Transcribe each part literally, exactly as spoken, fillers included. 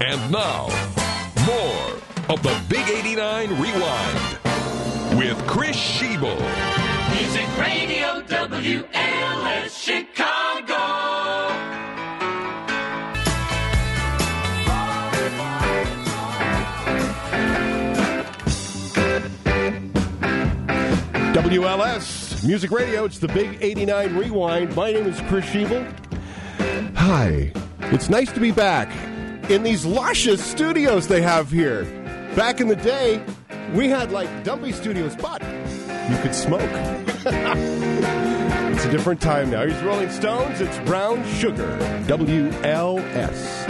And now, more of the Big eighty-nine Rewind with Chris Shebel. Music Radio W L S Chicago. W L S Music Radio, it's the Big eighty-nine Rewind. My name is Chris Shebel. Hi. It's nice to be back in these luscious studios they have here. Back in the day, we had, like, dumpy studios, but you could smoke. It's a different time now. Here's Rolling Stones. It's Brown Sugar, W L S.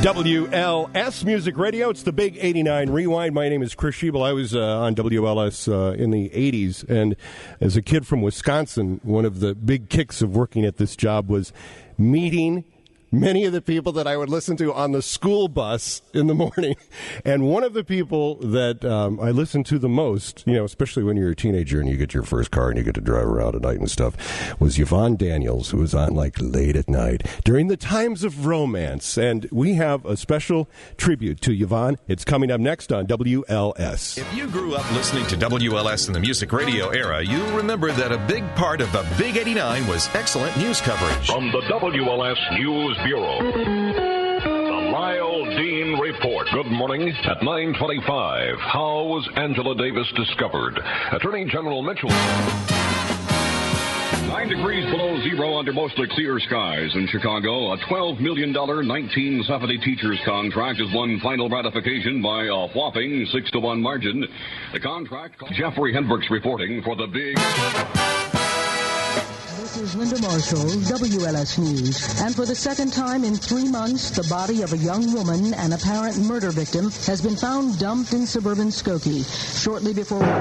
W L S Music Radio. It's the Big eighty-nine Rewind. My name is Chris Shebel. I was uh, on W L S uh, in the eighties, and as a kid from Wisconsin, one of the big kicks of working at this job was meeting many of the people that I would listen to on the school bus in the morning. And one of the people that um, I listened to the most, you know, especially when you're a teenager and you get your first car and you get to drive around at night and stuff, was Yvonne Daniels, who was on, like, late at night during the times of romance. And we have a special tribute to Yvonne. It's coming up next on W L S. If you grew up listening to W L S in the music radio era, you remember that a big part of the Big eighty-nine was excellent news coverage. From the W L S News Bureau, the Lyle Dean Report. Good morning. At nine twenty-five, how was Angela Davis discovered? Attorney General Mitchell. Nine degrees below zero under mostly clear skies in Chicago. A twelve million dollars nineteen seventy teachers contract is won final ratification by a whopping six to one margin. The contract... Jeffrey Hendricks reporting for the Big... This is Linda Marshall, W L S News. And for the second time in three months, the body of a young woman, an apparent murder victim, has been found dumped in suburban Skokie. Shortly before... W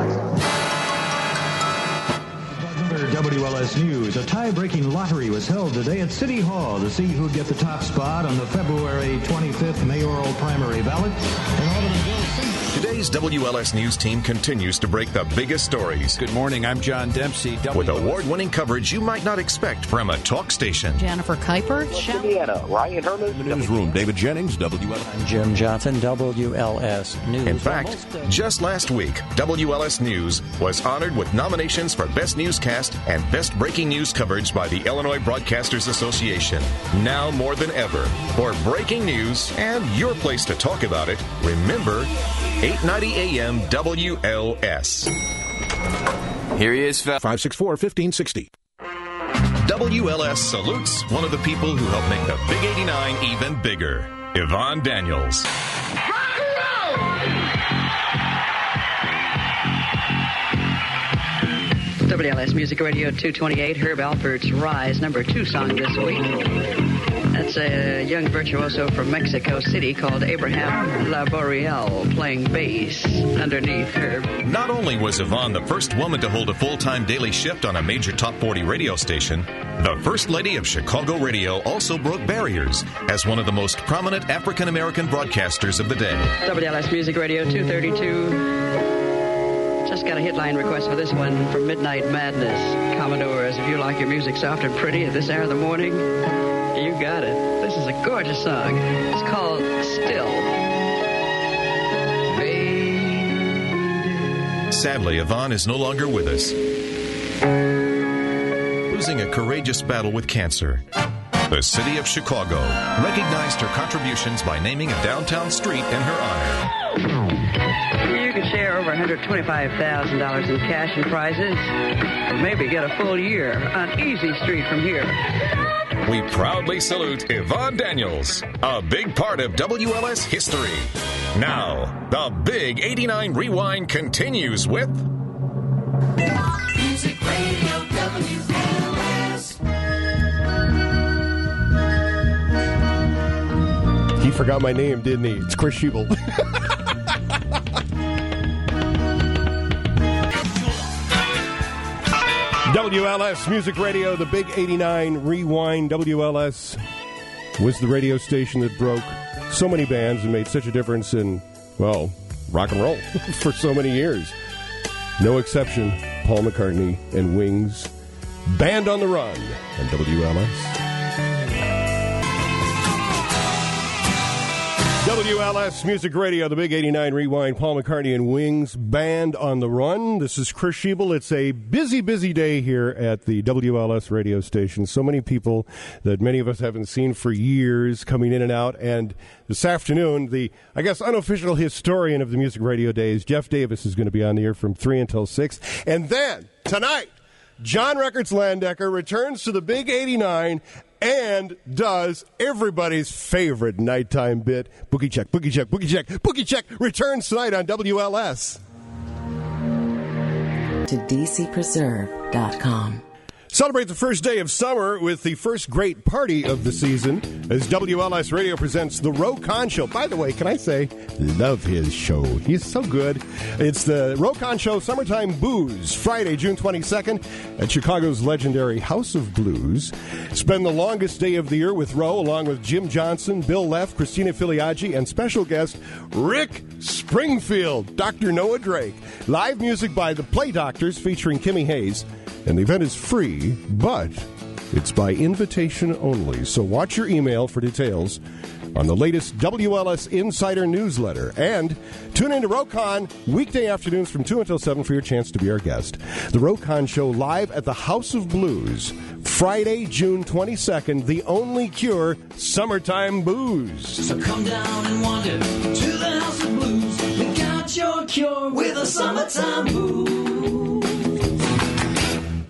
L S News. A tie-breaking lottery was held today at City Hall to see who'd get the top spot on the February twenty-fifth mayoral primary ballot. Today's W L S News team continues to break the biggest stories. Good morning, I'm John Dempsey. W- With award-winning coverage you might not expect from a talk station. Jennifer Kuiper. Sha- Indiana. Ryan Herman. Newsroom. David Jennings, W L S. I'm Jim Johnson, W L S News. In fact, just last week, W L S News was honored with nominations for Best Newscast and best breaking news coverage by the Illinois Broadcasters Association. Now more than ever, for breaking news and your place to talk about it, remember eight ninety A M W L S. Here he is, five six four, one five six zero. W L S salutes one of the people who helped make the Big eighty-nine even bigger, Yvonne Daniels. W L S Music Radio two twenty-eight, Herb Alpert's Rise, number two song this week. That's a young virtuoso from Mexico City called Abraham Laboriel playing bass underneath Herb. Not only was Yvonne the first woman to hold a full-time daily shift on a major top forty radio station, the First Lady of Chicago Radio also broke barriers as one of the most prominent African-American broadcasters of the day. W L S Music Radio two thirty-two. Just got a headline request for this one from Midnight Madness. Commodores, if you like your music soft and pretty at this hour of the morning, you got it. This is a gorgeous song. It's called Still. Baby. Sadly, Yvonne is no longer with us, losing a courageous battle with cancer. The city of Chicago recognized her contributions by naming a downtown street in her honor. You can share over one hundred twenty-five thousand dollars in cash and prizes and maybe get a full year on Easy Street from here. We proudly salute Yvonne Daniels, a big part of W L S history. Now, the Big eighty-nine Rewind continues with... Music Radio W L S. He forgot my name, didn't he? It's Chris Shebel. W L S Music Radio, the Big eighty-nine Rewind. W L S was the radio station that broke so many bands and made such a difference in, well, rock and roll for so many years. No exception, Paul McCartney and Wings Band on the Run and W L S. W L S Music Radio, the Big eighty-nine Rewind, Paul McCartney and Wings, Band on the Run. This is Chris Shebel. It's a busy, busy day here at the W L S radio station. So many people that many of us haven't seen for years coming in and out. And this afternoon, the, I guess, unofficial historian of the music radio days, Jeff Davis, is going to be on the air from three until six. And then, tonight, John Records Landecker returns to the Big eighty-nine and does everybody's favorite nighttime bit, Boogie Check, Boogie Check, Boogie Check, Boogie Check, returns tonight on W L S. To D C preserve dot com. Celebrate the first day of summer with the first great party of the season as W L S Radio presents the Roe Conn Show. By the way, can I say, love his show. He's so good. It's the Roe Conn Show Summertime Booze, Friday, June twenty-second at Chicago's legendary House of Blues. Spend the longest day of the year with Roe, along with Jim Johnson, Bill Leff, Christina Filiaggi, and special guest Rick Springfield, Doctor Noah Drake. Live music by the Play Doctors featuring Kimmy Hayes. And the event is free, but it's by invitation only. So watch your email for details on the latest W L S Insider newsletter. And tune in to Roe Conn weekday afternoons from two until seven for your chance to be our guest. The Roe Conn Show live at the House of Blues, Friday, June twenty-second. The only cure, summertime booze. So come down and wander to the House of Blues. Pick out your cure with a summertime booze.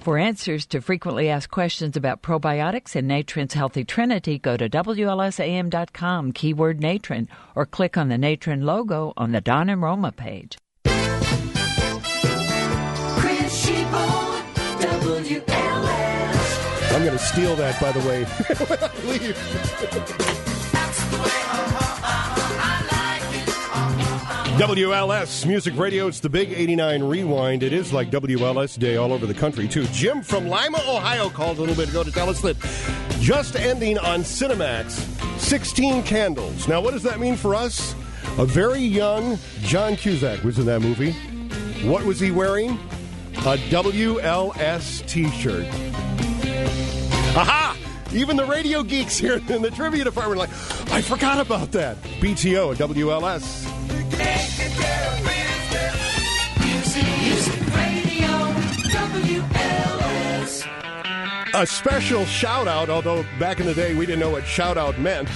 For answers to frequently asked questions about probiotics and Natron's Healthy Trinity, go to W L S A M dot com, keyword Natron, or click on the Natron logo on the Don and Roma page. Chris Shebel, W L S. I'm going to steal that, by the way, when I leave. W L S Music Radio, it's the Big eighty-nine Rewind. It is like W L S Day all over the country, too. Jim from Lima, Ohio called a little bit ago to tell us that just ending on Cinemax, sixteen candles. Now, what does that mean for us? A very young John Cusack was in that movie. What was he wearing? A W L S t-shirt. Aha! Even the radio geeks here in the trivia department are like, I forgot about that. B T O at W L S. A special shout-out, although back in the day we didn't know what shout-out meant,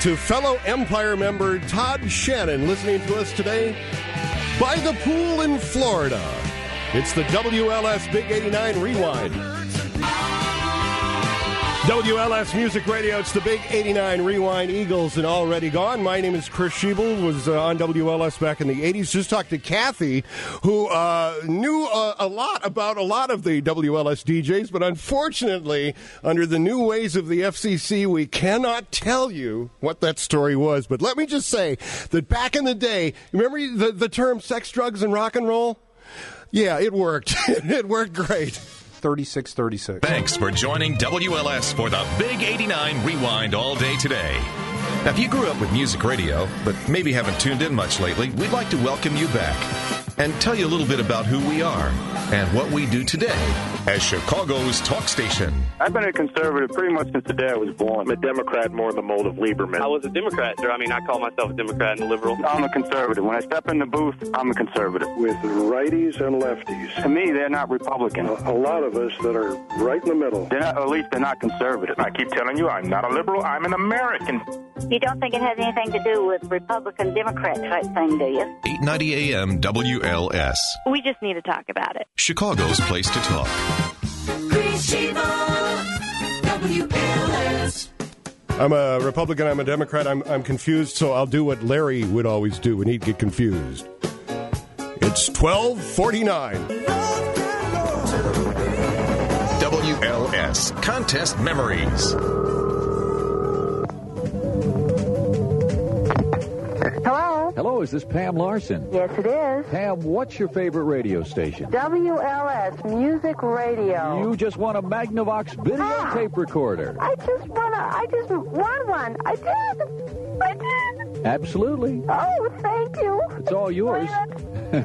to fellow Empire member Todd Shannon, listening to us today by the pool in Florida. It's the W L S Big eighty-nine Rewind. W L S Music Radio, it's the Big eighty-nine Rewind. Eagles and Already Gone. My name is Chris Shebel, was uh, on W L S back in the eighties. Just talked to Kathy, who uh, knew uh, a lot about a lot of the W L S D Js, but unfortunately, under the new ways of the F C C, we cannot tell you what that story was. But let me just say that back in the day, remember the, the term sex, drugs, and rock and roll? Yeah, it worked. It worked great. thirty-six thirty-six. Thanks for joining W L S for the Big eighty-nine Rewind all day today. Now, if you grew up with music radio, but maybe haven't tuned in much lately, we'd like to welcome you back and tell you a little bit about who we are and what we do today as Chicago's talk station. I've been a conservative pretty much since the day I was born. I'm a Democrat, more in the mold of Lieberman. I was a Democrat, sir. I mean, I call myself a Democrat and a liberal. I'm a conservative. When I step in the booth, I'm a conservative. With righties and lefties. To me, they're not Republican. A, a lot of us that are right in the middle. They're not, at least they're not conservative. I keep telling you, I'm not a liberal. I'm an American. You don't think it has anything to do with Republican, Democrat type thing, do you? eight ninety A M W L S. We just need to talk about it. Chicago's place to talk. Chris Shebel, W L S. I'm a Republican, I'm a Democrat, I'm, I'm confused, so I'll do what Larry would always do when he'd get confused. It's twelve forty-nine. W L S Contest Memories. Hello? Hello, is this Pam Larson? Yes, it is. Pam, what's your favorite radio station? W L S Music Radio. You just won a Magnavox video ah, tape recorder. I just won a, I just won one. I did. I did. Absolutely. Oh, thank you. It's all yours.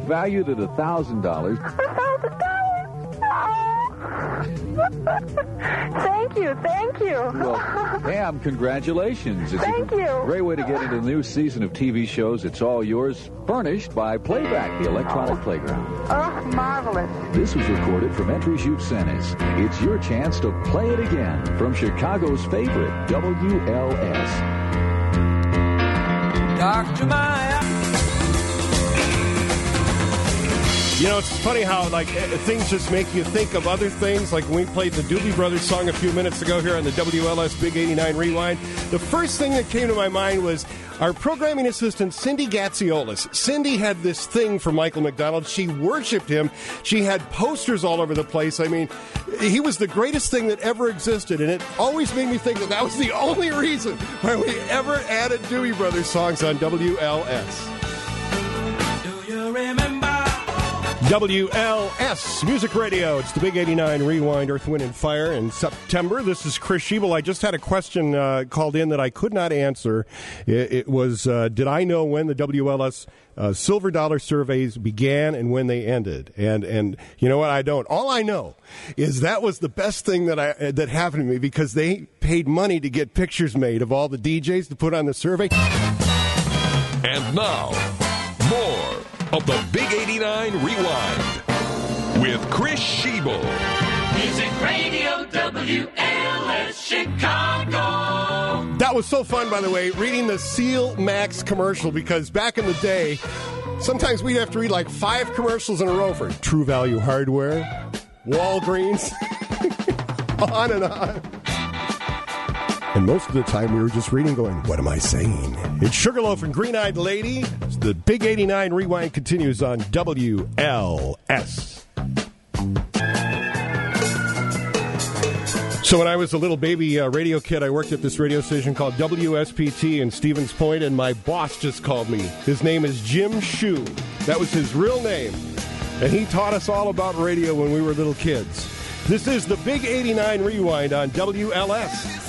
Valued at a thousand dollars. A thousand dollars? Oh. Thank you, thank you. Well, Pam, congratulations. It's thank a you. Great way to get into the new season of T V shows. It's all yours, furnished by Playback, the electronic playground. Oh, marvelous. This was recorded from entries you've sent us. It's your chance to play it again from Chicago's favorite, W L S. Doctor Maya. You know, it's funny how, like, things just make you think of other things. Like, when we played the Doobie Brothers song a few minutes ago here on the W L S Big eighty-nine Rewind, the first thing that came to my mind was our programming assistant, Cindy Gatziolis. Cindy had this thing for Michael McDonald. She worshipped him. She had posters all over the place. I mean, he was the greatest thing that ever existed, and it always made me think that that was the only reason why we ever added Doobie Brothers songs on W L S. Do you remember? W L S Music Radio. It's the Big eighty-nine Rewind, Earth, Wind, and Fire in September. This is Chris Shebel. I just had a question uh, called in that I could not answer. It, it was, uh, did I know when the W L S uh, Silver Dollar surveys began and when they ended? And and you know what? I don't. All I know is that was the best thing that I uh, that happened to me, because they paid money to get pictures made of all the D Js to put on the survey. And now, more of the Big eighty-nine Rewind with Chris Shebel. Music Radio W L S Chicago. That was so fun, by the way, reading the SealMax commercial, because back in the day, sometimes we'd have to read like five commercials in a row for True Value Hardware, Walgreens, on and on. And most of the time we were just reading going, what am I saying? It's Sugarloaf and Green-Eyed Lady. The Big eighty-nine Rewind continues on W L S. So when I was a little baby uh, radio kid, I worked at this radio station called W S P T in Stevens Point, and my boss just called me. His name is Jim Shue. That was his real name. And he taught us all about radio when we were little kids. This is the Big eighty-nine Rewind on W L S.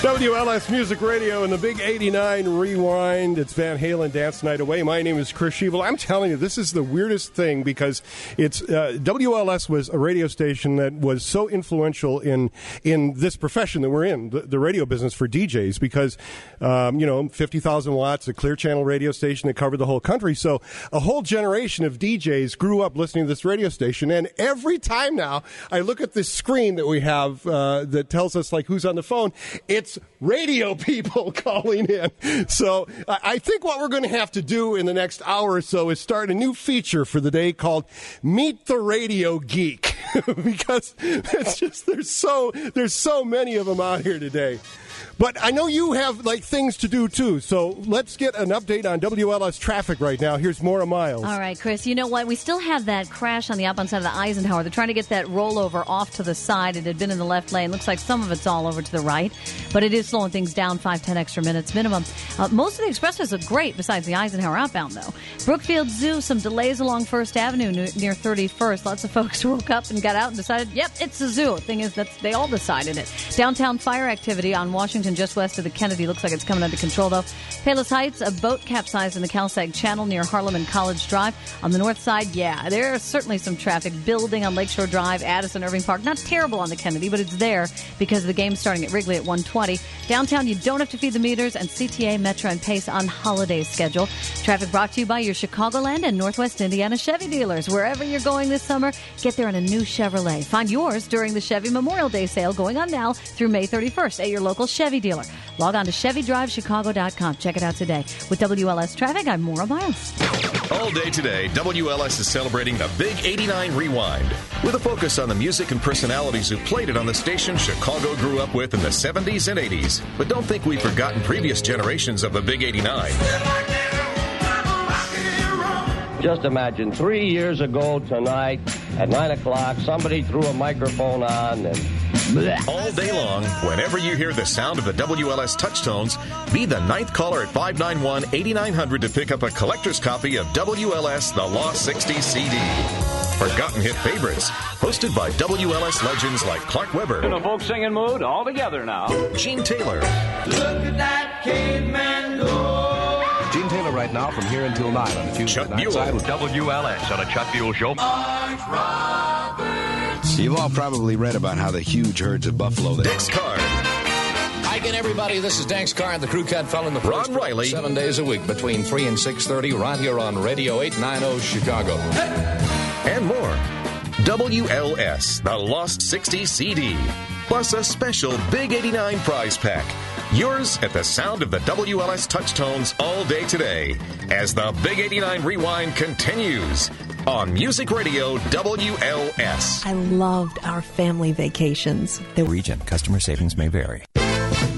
W L S Music Radio and the Big eighty-nine Rewind. It's Van Halen, Dance Night Away. My name is Chris Shebel. I'm telling you, this is the weirdest thing, because it's uh, W L S was a radio station that was so influential in in this profession that we're in, the, the radio business for D Js, because, um, you know, fifty thousand watts, a clear channel radio station that covered the whole country. So a whole generation of D Js grew up listening to this radio station. And every time now I look at this screen that we have uh, that tells us, like, who's on the phone, it's radio people calling in. So uh, I think what we're going to have to do in the next hour or so is start a new feature for the day called Meet the Radio Geek, because it's just there's so there's so many of them out here today. But I know you have, like, things to do, too, so let's get an update on W L S traffic right now. Here's Maura Miles. All right, Chris, you know what? We still have that crash on the outbound side of the Eisenhower. They're trying to get that rollover off to the side. It had been in the left lane. Looks like some of it's all over to the right, but it is slowing things down, five, ten extra minutes minimum. Uh, most of the expressways look great, besides the Eisenhower outbound, though. Brookfield Zoo, some delays along First Avenue near thirty-first. Lots of folks woke up and got out and decided, yep, it's a zoo. The thing is, that's, they all decided it. Downtown fire activity on Washington, just west of the Kennedy. Looks like it's coming under control, though. Palos Heights, a boat capsized in the Calsag Channel near Harlem and College Drive. On the north side, yeah, there's certainly some traffic building on Lakeshore Drive, Addison, Irving Park. Not terrible on the Kennedy, but it's there because of the game starting at Wrigley at one twenty. Downtown, you don't have to feed the meters, and C T A, Metro, and Pace on holiday schedule. Traffic brought to you by your Chicagoland and Northwest Indiana Chevy dealers. Wherever you're going this summer, get there in a new Chevrolet. Find yours during the Chevy Memorial Day sale going on now through May thirty-first at your local Chevy dealer. Log on to Chevy Drive Chicago dot com. Check it out today. With W L S Traffic, I'm Maura Miles. All day today, W L S is celebrating the Big eighty-nine Rewind, with a focus on the music and personalities who played it on the station Chicago grew up with in the seventies and eighties. But don't think we've forgotten previous generations of the Big eighty-nine. Just imagine, three years ago tonight, at nine o'clock, somebody threw a microphone on and... All day long, whenever you hear the sound of the W L S touchtones, be the ninth caller at five nine one, eight nine zero zero to pick up a collector's copy of W L S The Lost sixties C D. Forgotten hit favorites, hosted by W L S legends like Clark Weber. In a folk singing mood, all together now. Gene Taylor. Look at that caveman go. Gene Taylor right now from here until nine on the Tuesday night side with W L S on a Chuck Buell Show. Art Roberts. You've all probably read about how the huge herds of buffalo... That Dex Card. Hi again, everybody. This is Dex Card, the crew cut fellow in the Ron Riley. Seven days a week between three and six thirty, right here on Radio eight ninety Chicago. Hey! And more. W L S, the Lost sixty C D. Plus a special Big eighty-nine prize pack. Yours at the sound of the W L S touchtones all day today as the Big eighty-nine Rewind continues on Music Radio W L S. I loved our family vacations. The region. Customer savings may vary. Chris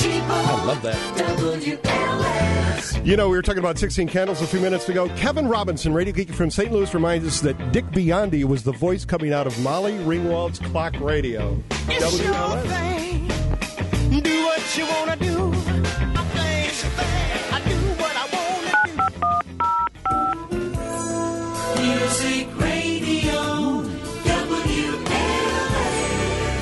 Shebel, I love that. W L S. You know, we were talking about sixteen Candles a few minutes ago. Kevin Robinson, Radio Geek from Saint Louis, reminds us that Dick Biondi was the voice coming out of Molly Ringwald's Clock Radio. It's W L S. Your thing. Do what you want to do. I play the thing. I do what I want to do. Music Radio W L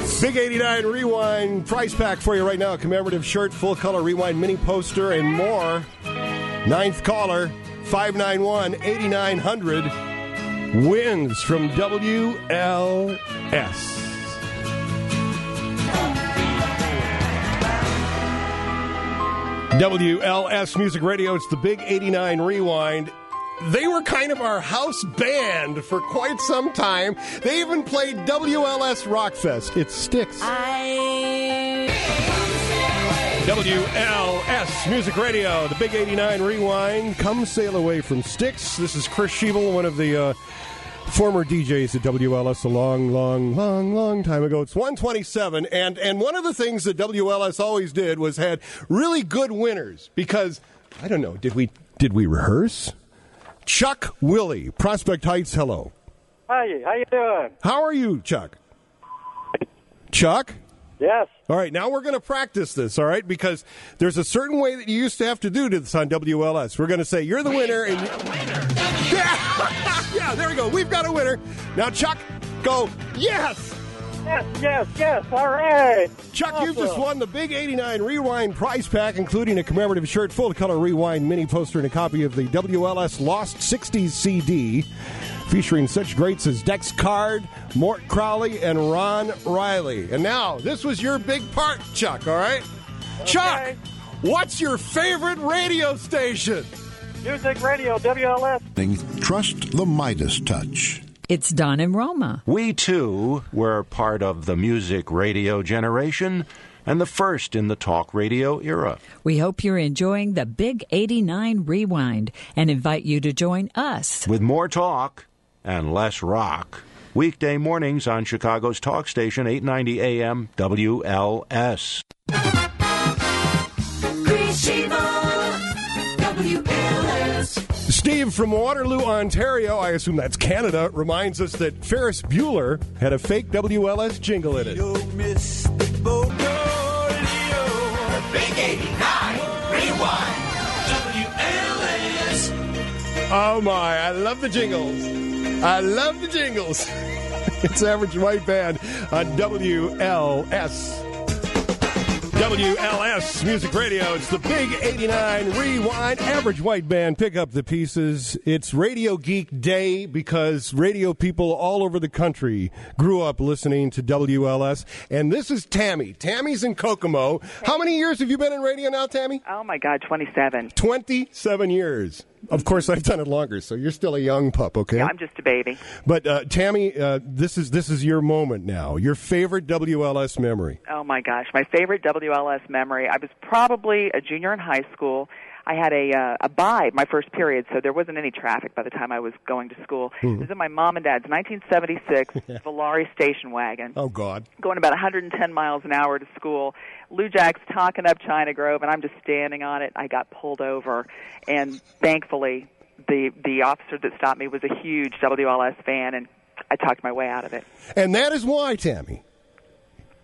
S. Big eighty-nine Rewind price pack for you right now. Commemorative shirt, full color Rewind mini poster, and more. Ninth caller, five ninety-one, eighty-nine hundred. Wins from W L S. W L S Music Radio, it's the Big eighty-nine Rewind. They were kind of our house band for quite some time. They even played W L S Rockfest. It sticks. I... W L S Music Radio, the Big eighty-nine Rewind. Come sail away from Styx. This is Chris Shebel, one of the uh, former D Js at W L S a long, long, long, long time ago. It's one twenty-seven, and, and one of the things that W L S always did was had really good winners because, I don't know, did we did we rehearse? Chuck Willie, Prospect Heights, hello. Hi, how you doing? How are you, Chuck? Chuck? Yes. All right, now we're going to practice this, all right, because there's a certain way that you used to have to do this on W L S. We're going to say, you're the winner. We've got and you- a winner. Yeah. Yeah, there we go. We've got a winner. Now, Chuck, go, yes. Yes, yes, yes. All right. Chuck, awesome. You've just won the Big eighty-nine Rewind prize pack, including a commemorative shirt, full-color Rewind mini poster, and a copy of the W L S Lost sixties C D, featuring such greats as Dex Card, Mort Crowley, and Ron Riley. And now, this was your big part, Chuck, all right? Okay. Chuck, what's your favorite radio station? Music Radio, W L S. Trust the Midas touch. It's Don and Roma. We, too, were part of the music radio generation and the first in the talk radio era. We hope you're enjoying the Big eighty-nine Rewind and invite you to join us. With more talk and less rock. Weekday mornings on Chicago's talk station, eight ninety A M W L S. Chris Shebel, W L S. Steve from Waterloo, Ontario, I assume that's Canada, reminds us that Ferris Bueller had a fake W L S jingle in it. Leo, Mister Bo- Leo. The Big eighty-nine Rewind, W L S. Oh my, I love the jingles. I love the jingles. It's Average White Band on W L S. W L S Music Radio. It's the Big eighty-nine Rewind. Average White Band. Pick up the pieces. It's Radio Geek Day because radio people all over the country grew up listening to W L S. And this is Tammy. Tammy's in Kokomo. How many years have you been in radio now, Tammy? Oh, my God, twenty-seven. twenty-seven years. Of course, I've done it longer, so you're still a young pup, okay? Yeah, I'm just a baby. But, uh, Tammy, uh, this is this is your moment now. Your favorite W L S memory. Oh, my gosh. My favorite W L S memory. I was probably a junior in high school. I had a uh, a bye my first period, so there wasn't any traffic by the time I was going to school. Mm-hmm. It was in my mom and dad's nineteen seventy-six Volare station wagon. Oh, God. Going about one hundred ten miles an hour to school. Lou Jack's talking up China Grove, and I'm just standing on it. I got pulled over, and thankfully the the officer that stopped me was a huge W L S fan, and I talked my way out of it. And that is why, Tammy,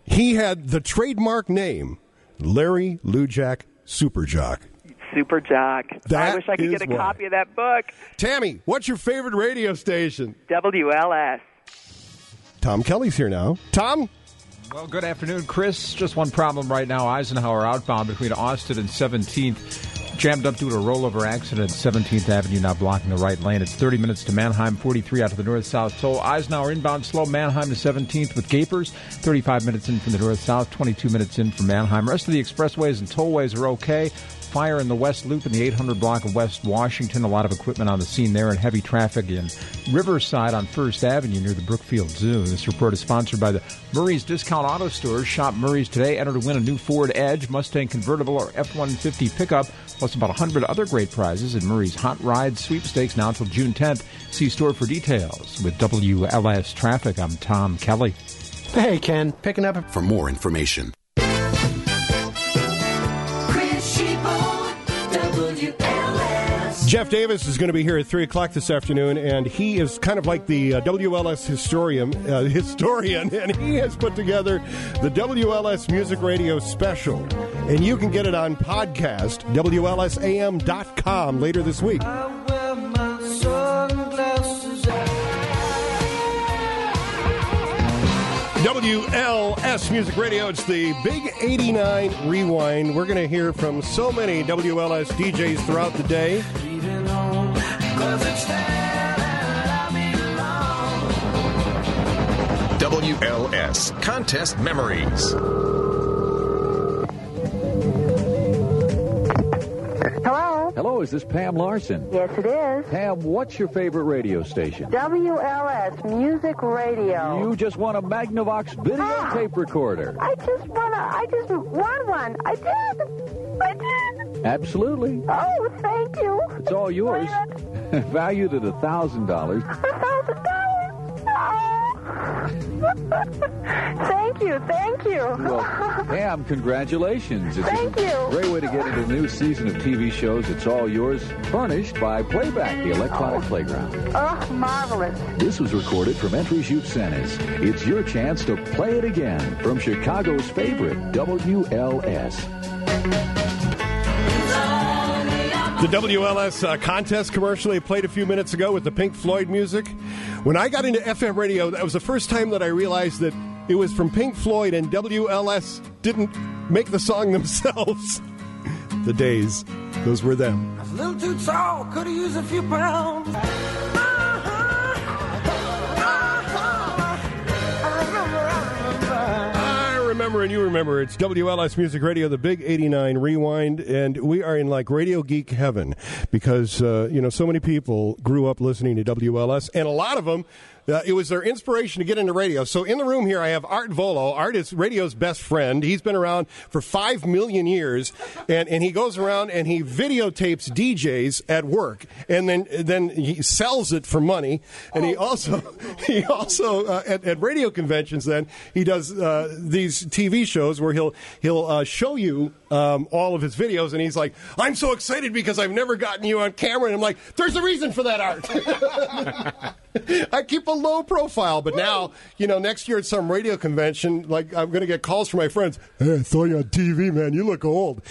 he had the trademark name Larry Lou Jack Super Jock. Super Jock. That I wish I could get a why. copy of that book. Tammy, what's your favorite radio station? W L S. Tom Kelly's here now. Tom? Well, good afternoon, Chris. Just one problem right now. Eisenhower outbound between Austin and seventeenth. Jammed up due to a rollover accident at seventeenth avenue, now blocking the right lane. It's thirty minutes to Mannheim, forty-three out to the north-south toll. Eisenhower inbound slow, Mannheim to seventeenth with Gapers. thirty-five minutes in from the north-south, twenty-two minutes in from Mannheim. Rest of the expressways and tollways are okay. Fire in the west loop in the eight hundred block of West Washington. A lot of equipment on the scene there and heavy traffic in Riverside on first avenue near the Brookfield Zoo. This report is sponsored by the Murray's Discount Auto Stores. Shop Murray's today. Enter to win a new Ford Edge, Mustang Convertible, or F one fifty pickup, plus about one hundred other great prizes in Murray's Hot Ride Sweepstakes now until June tenth. See store for details. With W L S Traffic, I'm Tom Kelly. Hey, Ken. Picking up. For more information. Jeff Davis is going to be here at three o'clock this afternoon, and he is kind of like the uh, W L S historian, uh, historian, and he has put together the W L S Music Radio Special, and you can get it on podcast, W L S A M dot com, later this week. I wear my sunglasses out. W L S Music Radio, it's the Big eighty-nine Rewind. We're going to hear from so many W L S D Js throughout the day. W L S Contest Memories. Hello? Hello, is this Pam Larson? Yes, it is. Pam, what's your favorite radio station? W L S Music Radio. You just want a Magnavox video ah, tape recorder. I just want to, I just want one. I did. I did. Absolutely. Oh, thank you. It's all yours. Valued at one thousand dollars. one thousand dollars? Oh. Thank you, thank you. Well, Pam, congratulations. It's thank you. Great way to get into a new season of T V shows. It's all yours, furnished by Playback, the electronic oh. playground. Oh, marvelous. This was recorded from entries you've sent us. It's your chance to play it again from Chicago's favorite, W L S. The W L S uh, contest commercial I played a few minutes ago with the Pink Floyd music. When I got into F M radio, that was the first time that I realized that it was from Pink Floyd and W L S didn't make the song themselves. The days, those were them. I was a little too tall, could have used a few pounds. And you remember, it's W L S Music Radio, the Big eighty-nine Rewind, and we are in like radio geek heaven because, uh, you know, so many people grew up listening to W L S, and a lot of them, uh, it was their inspiration to get into radio. So in the room here, I have Art Volo. Art is radio's best friend. He's been around for five million years, and, and he goes around and he videotapes D Js at work, and then then he sells it for money, and he also, he also uh, at, at radio conventions then, he does uh, these T V shows where he'll he'll uh, show you um, all of his videos, and he's like, I'm so excited because I've never gotten you on camera. And I'm like, there's a reason for that, Art. I keep a low profile, but now, you know, next year at some radio convention, like, I'm going to get calls from my friends. Hey, I saw you on T V, man. You look old.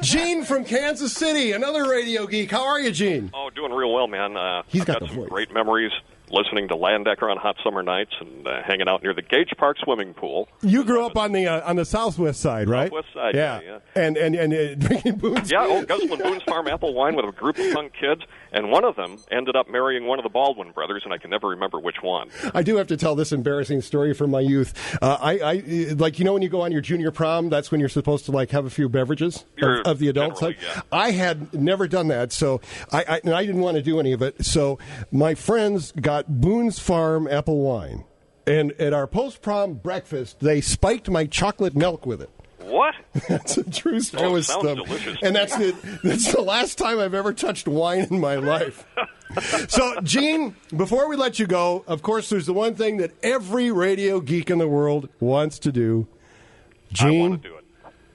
Gene from Kansas City, another radio geek. How are you, Gene? Oh, doing real well, man. Uh, He's I've got, got some voice. Great memories. Listening to Landecker on hot summer nights and uh, hanging out near the Gage Park swimming pool. You grew up on the uh, on the southwest side, right? Southwest side, yeah. yeah, yeah. And and and uh, drinking Boone's. Yeah, old guzzling Boone's Farm apple wine with a group of young kids, and one of them ended up marrying one of the Baldwin brothers, and I can never remember which one. I do have to tell this embarrassing story from my youth. Uh, I, I like you know when you go on your junior prom, that's when you're supposed to like have a few beverages of, of the adult side. Yeah. I had never done that, so I, I and I didn't want to do any of it. So my friends got Boone's Farm apple wine, and at our post-prom breakfast, they spiked my chocolate milk with it. What? That's a true story. Oh, sounds delicious. And that's the, that's the last time I've ever touched wine in my life. So, Gene, before we let you go, of course, there's the one thing that every radio geek in the world wants to do. Gene, I want to do it.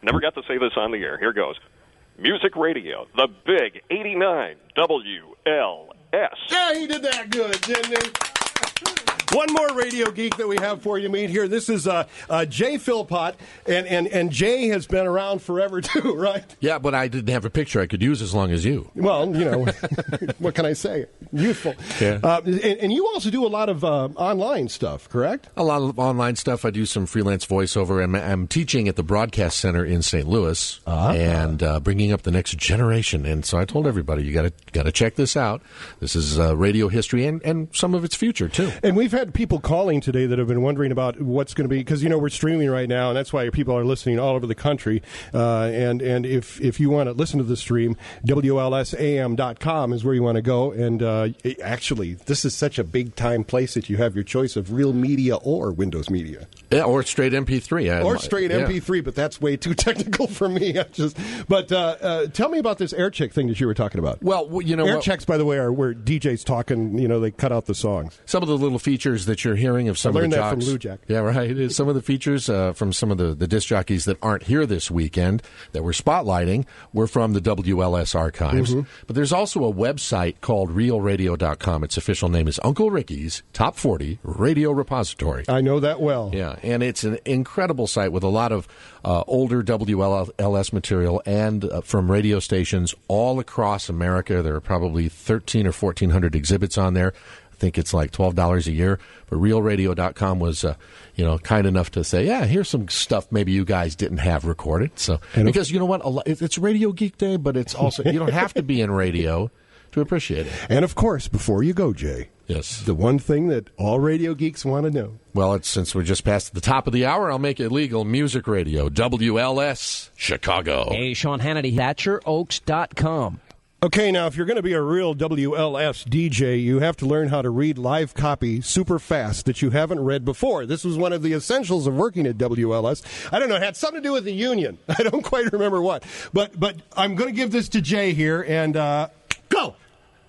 Never got to say this on the air. Here goes. Music Radio, the Big eighty-nine W L S. Yeah, he did that good, didn't he? One more radio geek that we have for you, meet here. This is uh, uh, Jay Philpott, and, and, and Jay has been around forever, too, right? Yeah, but I didn't have a picture I could use as long as you. Well, you know, what can I say? Youthful. Yeah. Uh, and, and you also do a lot of uh, online stuff, correct? A lot of online stuff. I do some freelance voiceover. I'm, I'm teaching at the Broadcast Center in Saint Louis uh-huh. and uh, bringing up the next generation. And so I told everybody, you gotta gotta check this out. This is uh, radio history and, and some of its future, too. And we've had people calling today that have been wondering about what's going to be, because you know we're streaming right now, and that's why people are listening all over the country. Uh, and and if if you want to listen to the stream, W L S A M dot com is where you want to go. And uh, it, actually, this is such a big time place that you have your choice of real media or Windows Media, yeah, or straight M P three, I, or straight yeah. M P three. But that's way too technical for me. I just but uh, uh, tell me about this air check thing that you were talking about. Well, you know, air well, checks, by the way, are where D Js talking. You know, they cut out the songs. Some of the little features that you're hearing of some of the jocks. I learned that from Lou Jack. Yeah, right. Some of the features uh, from some of the, the disc jockeys that aren't here this weekend that we're spotlighting were from the W L S archives. Mm-hmm. But there's also a website called real radio dot com. Its official name is Uncle Ricky's Top forty Radio Repository. I know that well. Yeah, and it's an incredible site with a lot of uh, older W L S material and uh, from radio stations all across America. There are probably thirteen or fourteen hundred exhibits on there. I think it's like twelve dollars a year. But real radio dot com was, uh, you know, kind enough to say, yeah, here's some stuff maybe you guys didn't have recorded. So because you know what, a lot, it's Radio Geek Day, but it's also you don't have to be in radio to appreciate it. And of course, before you go, Jay. Yes. The one thing that all radio geeks want to know. Well, it's, since we're just past the top of the hour, I'll make it legal. Music radio, W L S, Chicago. Hey, Sean Hannity, Thatcher Oaks dot com. Okay, now, if you're going to be a real W L S D J, you have to learn how to read live copy super fast that you haven't read before. This was one of the essentials of working at W L S. I don't know. It had something to do with the union. I don't quite remember what. But but I'm going to give this to Jay here, and uh, go!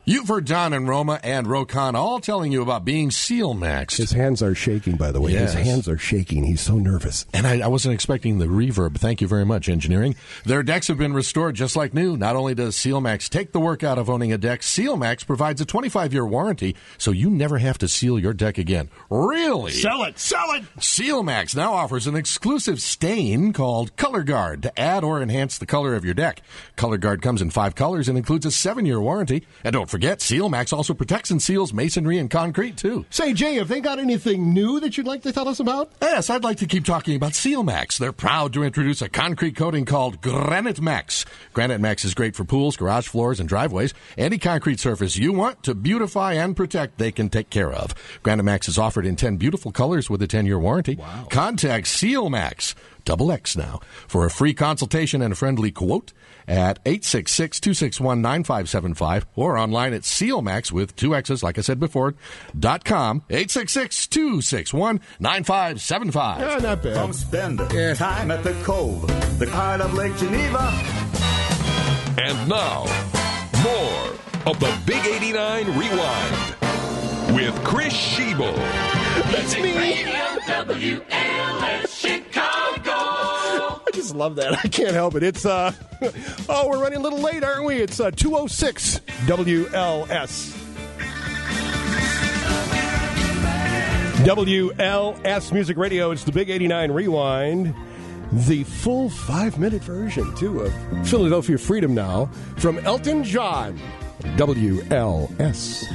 You've heard Don and Roma and Roe Conn all telling you about being SealMaxed. His hands are shaking, by the way. Yes. His hands are shaking. He's so nervous. And I, I wasn't expecting the reverb. Thank you very much, engineering. Their decks have been restored just like new. Not only does SealMax take the work out of owning a deck, SealMax provides a twenty-five year warranty, so you never have to seal your deck again. Really? Sell it. Sell it. SealMax now offers an exclusive stain called Color Guard to add or enhance the color of your deck. Color Guard comes in five colors and includes a seven year warranty. And don't forget, Forget SealMax also protects and seals masonry and concrete, too. Say, Jay, have they got anything new that you'd like to tell us about? Yes, I'd like to keep talking about SealMax. They're proud to introduce a concrete coating called Granite Max. Granite Max is great for pools, garage floors, and driveways. Any concrete surface you want to beautify and protect, they can take care of. Granite Max is offered in ten beautiful colors with a ten year warranty. Wow. Contact SealMax, double X now, for a free consultation and a friendly quote at eight six six, two six one, nine five seven five or online at SealMax with two X's, like I said before, dot com, eight six six, two six one, nine five seven five. Yeah, not bad. Come spend yeah. time at the Cove, the heart of Lake Geneva. And now, more of the Big eighty-nine Rewind with Chris Shebel. That's me. Radio W L S Chicago. I just love that. I can't help it. It's, uh, oh, we're running a little late, aren't we? It's uh, two oh six W L S. W L S Music Radio. It's the Big eighty-nine Rewind. The full five minute version, too, of Philadelphia Freedom Now from Elton John. W L S.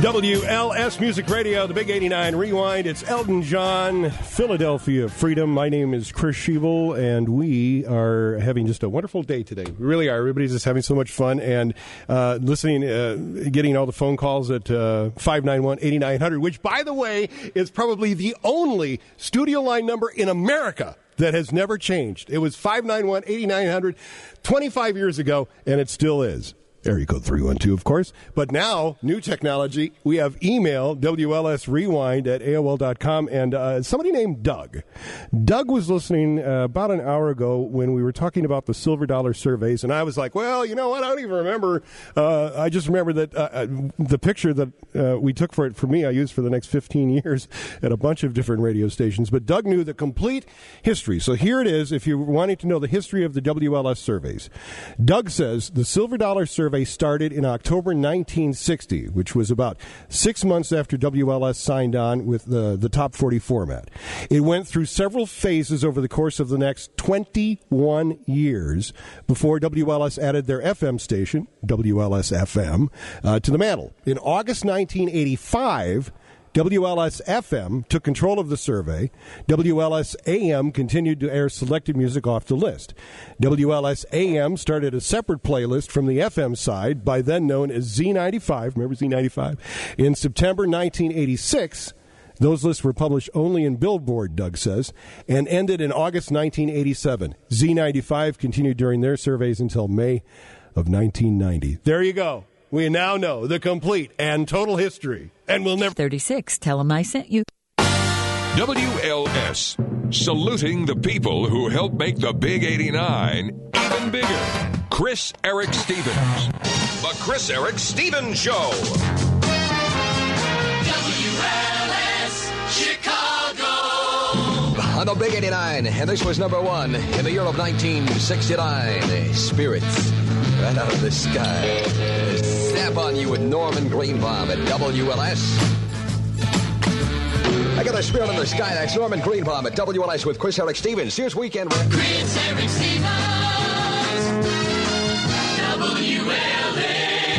W L S Music Radio, the Big eighty-nine Rewind. It's Elton John, Philadelphia Freedom. My name is Chris Shebel, and we are having just a wonderful day today. We really are. Everybody's just having so much fun and uh, listening, uh, getting all the phone calls at uh, five nine one, eight nine zero zero, which, by the way, is probably the only studio line number in America that has never changed. It was five nine one, eight nine zero zero twenty-five years ago, and it still is. Area code three one two, of course. But now, new technology. We have email, W L S rewind at A O L dot com. And uh, somebody named Doug. Doug was listening uh, about an hour ago when we were talking about the silver dollar surveys. And I was like, well, you know what? I don't even remember. Uh, I just remember that uh, the picture that uh, we took for it, for me, I used for the next fifteen years at a bunch of different radio stations. But Doug knew the complete history. So here it is if you're wanting to know the history of the W L S surveys. Doug says the silver dollar survey survey started in October nineteen sixty, which was about six months after W L S signed on with the, the Top forty format. It went through several phases over the course of the next twenty-one years before W L S added their F M station, W L S F M, uh, to the mantle. In August nineteen eighty-five, W L S F M took control of the survey. W L S A M continued to air selected music off the list. W L S A M started a separate playlist from the F M side, by then known as Z ninety-five. Remember Z ninety-five? In September nineteen eighty-six, those lists were published only in Billboard, Doug says, and ended in August nineteen eighty-seven. Z ninety-five continued during their surveys until May of nineteen ninety. There you go. We now know the complete and total history, and we'll never... thirty-six, tell them I sent you. W L S, saluting the people who helped make the Big eighty-nine even bigger. Chris Eric Stevens. The Chris Eric Stevens Show. W L S, Chicago. On the Big eighty-nine, and this was number one in the year of nineteen sixty-nine. Spirits right out of the sky. Snap on you with Norman Greenbaum at W L S. I got a spirit in the sky. That's Norman Greenbaum at W L S with Chris Eric Stevens. Here's Weekend Wrap. Chris Eric Stevens, W L S.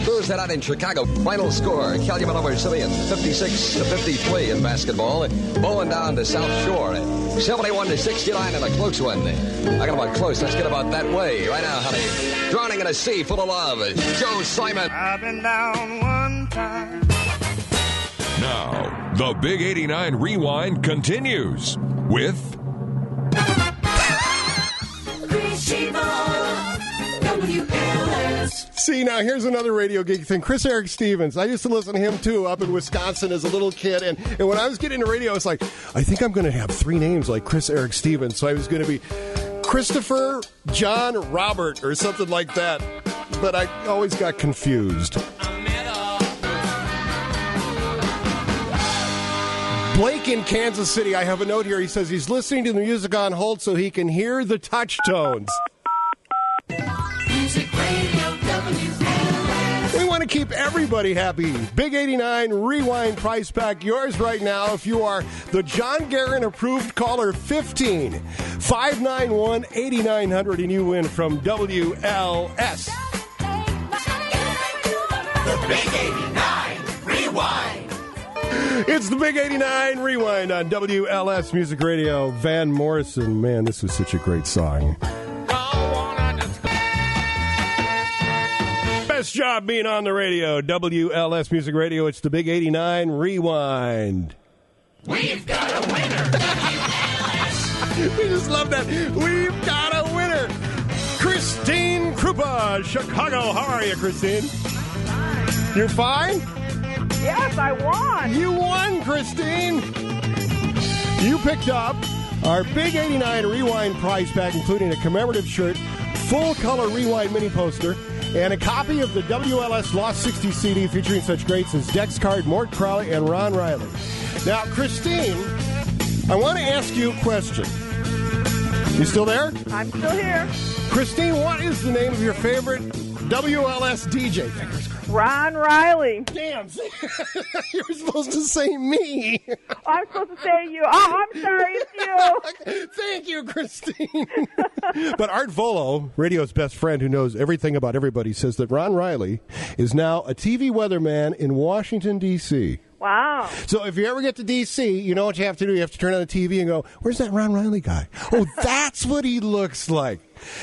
Thursday night in Chicago. Final score, Calumet over Cillian, fifty-six to fifty-three in basketball. Bowen down to South Shore, seventy-one to sixty-nine in a close one. Talking about close, let's get about that way. Right now, honey. Drowning in a sea full of love. Joe Simon. I've been down one time. Now, the Big eighty-nine Rewind continues with... Chris Shebel, W L S. See, now here's another radio geek thing. Chris Eric Stevens. I used to listen to him too up in Wisconsin as a little kid, and, and when I was getting into radio, it's like, I think I'm going to have three names like Chris Eric Stevens, so I was going to be Christopher John Robert or something like that, but I always got confused. Blake in Kansas City, I have a note here. He says he's listening to the music on hold so he can hear the touch tones. Music Radio W L S. We want to keep everybody happy. Big eighty-nine Rewind price pack, yours right now if you are the John Guerin approved caller fifteen, five nine one, eighty-nine hundred, and you win from W L S. The Big eighty-nine Rewind. It's the Big eighty-nine Rewind on W L S Music Radio. Van Morrison, man, this was such a great song. Best job being on the radio, W L S Music Radio. It's the Big eighty-nine Rewind. We've got a winner, W L S. We just love that. We've got a winner. Christine Krupa, Chicago. How are you, Christine? I'm fine. You're fine? Yes, I won. You won, Christine. You picked up our Big eighty-nine Rewind prize pack, including a commemorative shirt, full-color Rewind mini poster, and a copy of the W L S Lost sixty C D featuring such greats as Dex Card, Mort Crowley, and Ron Riley. Now, Christine, I want to ask you a question. You still there? I'm still here. Christine, what is the name of your favorite W L S D J? Fingers crossed. Ron Riley. Damn, you're supposed to say me. Oh, I'm supposed to say you. Oh, I'm sorry, it's you. Thank you, Christine. But Art Volo, radio's best friend who knows everything about everybody, says that Ron Riley is now a T V weatherman in Washington, D C Wow. So if you ever get to D C, you know what you have to do. You have to turn on the T V and go, where's that Ron Riley guy? Oh, that's what he looks like.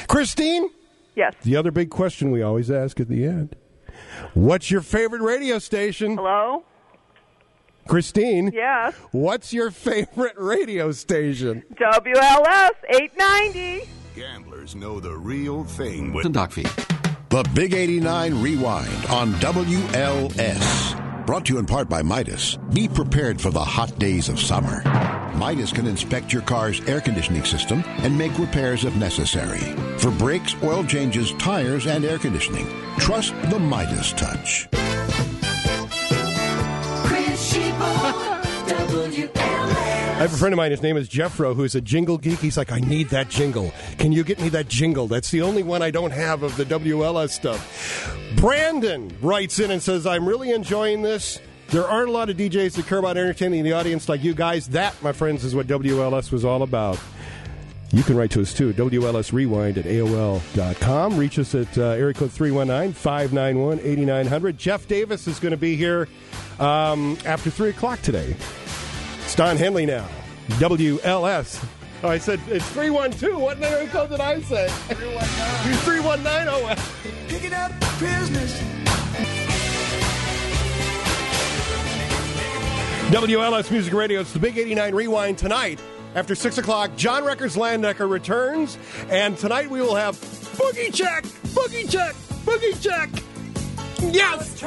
Christine? Yes. The other big question we always ask at the end. What's your favorite radio station? Hello? Christine? Yes. What's your favorite radio station? W L S eight ninety. Gamblers know the real thing with Doc Fee. The Big eighty-nine Rewind on W L S. Brought to you in part by Midas. Be prepared for the hot days of summer. Midas can inspect your car's air conditioning system and make repairs if necessary. For brakes, oil changes, tires, and air conditioning, trust the Midas touch. Chris Shebel, W L S. I have a friend of mine, his name is Jeffro, who's a jingle geek. He's like, I need that jingle. Can you get me that jingle? That's the only one I don't have of the W L S stuff. Brandon writes in and says, I'm really enjoying this. There aren't a lot of D Js that care about entertaining the audience like you guys. That, my friends, is what W L S was all about. You can write to us, too. W L S Rewind at A O L dot com. Reach us at uh, area code three one nine, five nine one, eight nine zero zero. Jeff Davis is going to be here um, after three o'clock today. It's Don Henley now. W L S. Oh, I said it's three one two. What area code did I say? three one nine. three one nine. Oh, well. Picking up business. W L S Music Radio. It's the Big eighty-nine Rewind tonight. After six o'clock, John Records Landecker returns. And tonight we will have Boogie Check, Boogie Check, Boogie Check. Yes!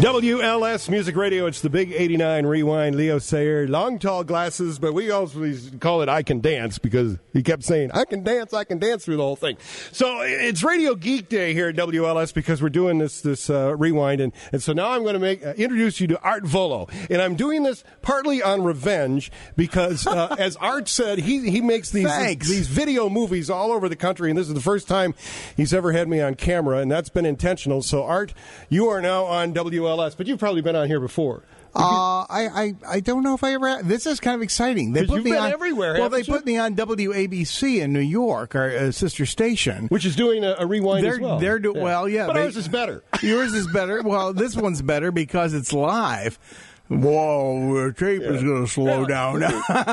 W L S Music Radio. It's the Big eighty-nine Rewind. Leo Sayer, long, tall glasses. But we always call it I Can Dance because he kept saying, I can dance, I can dance through the whole thing. So it's Radio Geek Day here at W L S because we're doing this this uh, rewind. And, and so now I'm going to make uh, introduce you to Art Volo. And I'm doing this partly on revenge because, uh, as Art said, he, he makes these, these these video movies all over the country. And this is the first time he's ever had me on camera. And that's been intentional. So, Art, you are now on W L S, but you've probably been on here before. Uh, I, I I don't know if I ever. This is kind of exciting. They put you've me been on, everywhere. Well, they you? put me on W A B C in New York, our uh, sister station, which is doing a, a rewind they're, as well. They're do, yeah. well, yeah. But they, ours is better. Yours is better. Well, this one's better because it's live. Whoa, tape yeah. is going to slow yeah. down.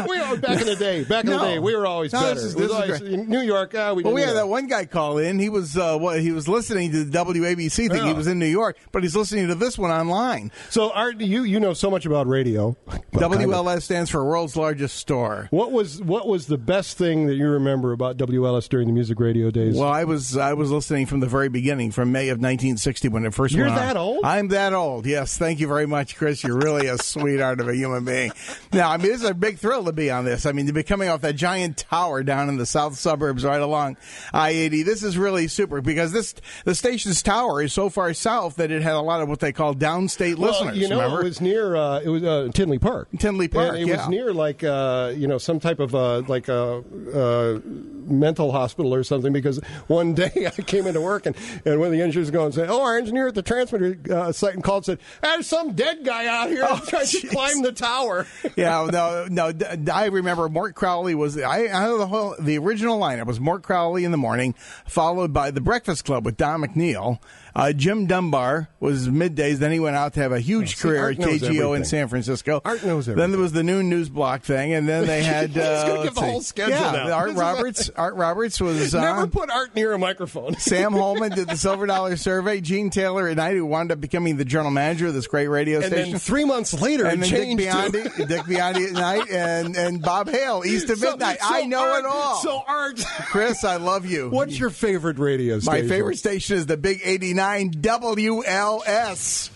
we are, back in the day, back in no. the day, we were always no, better. This is, this always, in New York, uh, we. Well, we had that one guy call in. He was uh, what, he was listening to the W A B C thing. Yeah. He was in New York, but he's listening to this one online. So, Art, you you know so much about radio. Well, W L S stands for World's Largest Store. What was what was the best thing that you remember about W L S during the music radio days? Well, I was I was listening from the very beginning, from May of nineteen sixty when it first. You're went that on. old? I'm that old. Yes, thank you very much, Chris. You're really. A sweetheart of a human being. Now, I mean, it's a big thrill to be on this. I mean, to be coming off that giant tower down in the south suburbs right along I eighty, this is really super because this the station's tower is so far south that it had a lot of what they call downstate well, listeners. You know, remember? It was near uh, it was uh, Tinley Park. Tinley Park. And it yeah. was near like uh, you know some type of uh, like a uh, uh, mental hospital or something. Because one day I came into work and, and one of the engineers going said, "Oh, our engineer at the transmitter uh, site and called and said there's some dead guy out here." Oh, tried to climb the tower. yeah, no, no. I remember Mort Crowley was I, I know the whole the original lineup was Mort Crowley in the morning, followed by the Breakfast Club with Don McNeil. Uh, Jim Dunbar was middays. Then he went out to have a huge oh, see, career Art at K G O everything. in San Francisco. Art knows everything. Then there was the noon news block thing, and then they had. Uh, He's going to give the see. whole schedule. Yeah, now. Art Roberts. Art Roberts was uh, never put Art near a microphone. Sam Holman did the Silver Dollar Survey. Gene Taylor and I, who wound up becoming the general manager of this great radio and station. And then three months later, and it then Dick Biondi, Dick Biondi at night, and and Bob Hale, East of so, Midnight. So I know Art, it all. So Art, Chris, I love you. What's your favorite radio station? My favorite station is the Big eighty-nine. W L S.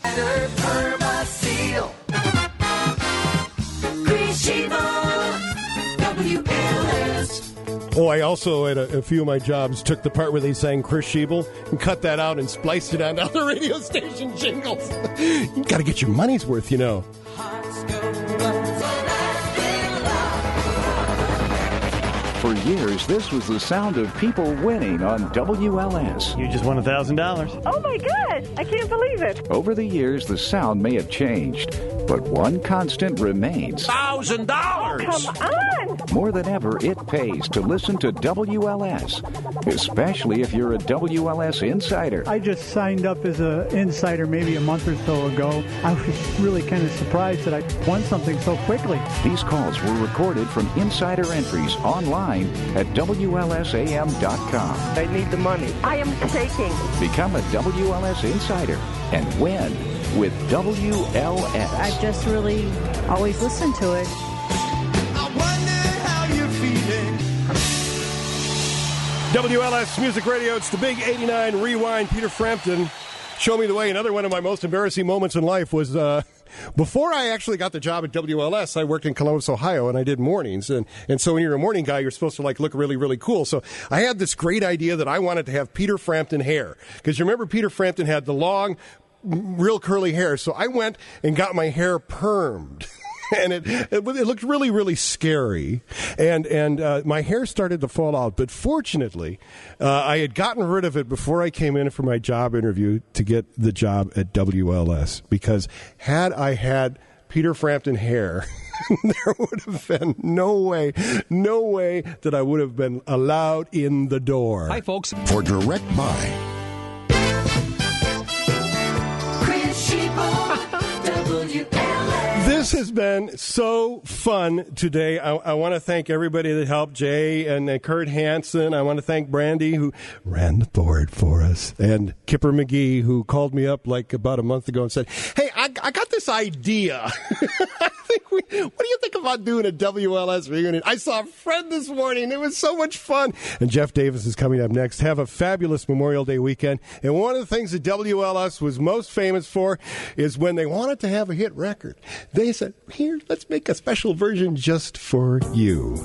Oh, I also, at a, a few of my jobs, took the part where they sang Chris Shebel and cut that out and spliced it onto other radio station jingles. You got to get your money's worth, you know. For years, this was the sound of people winning on W L S. You just won one thousand dollars. Oh, my gosh. I can't believe it. Over the years, the sound may have changed, but one constant remains. one thousand dollars! Oh, come on! More than ever, it pays to listen to W L S, especially if you're a W L S insider. I just signed up as an insider maybe a month or so ago. I was really kind of surprised that I won something so quickly. These calls were recorded from insider entries online at W L S A M dot com. I need the money. I am taking. Become a W L S insider and win with W L S. I've just really always listened to it. I wonder how you're feeling. W L S Music Radio. It's the Big eighty-nine Rewind. Peter Frampton, show me the way. Another one of my most embarrassing moments in life was... Uh, Before I actually got the job at W L S, I worked in Columbus, Ohio, and I did mornings. And, and so when you're a morning guy, you're supposed to, like, look really, really cool. So I had this great idea that I wanted to have Peter Frampton hair. Because you remember Peter Frampton had the long, real curly hair. So I went and got my hair permed. and it, it it looked really, really scary. And and uh, my hair started to fall out, but fortunately, uh, I had gotten rid of it before I came in for my job interview to get the job at W L S, because had I had Peter Frampton hair, there would have been no way, no way that I would have been allowed in the door. Hi, folks. For Direct Buy. This has been so fun today. I, I want to thank everybody that helped, Jay and uh, Kurt Hansen. I want to thank Brandy, who ran the board for us, and Kipper McGee, who called me up like about a month ago and said, hey, I, I got this idea. I think we, what do you think about doing a W L S reunion? I saw a friend this morning. It was so much fun. And Jeff Davis is coming up next. Have a fabulous Memorial Day weekend. And one of the things that W L S was most famous for is when they wanted to have a hit record, they I said, here, let's make a special version just for you.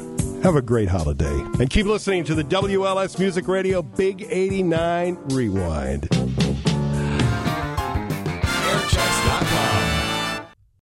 Have a great holiday. And keep listening to the W L S Music Radio Big eighty-nine Rewind. air checks dot com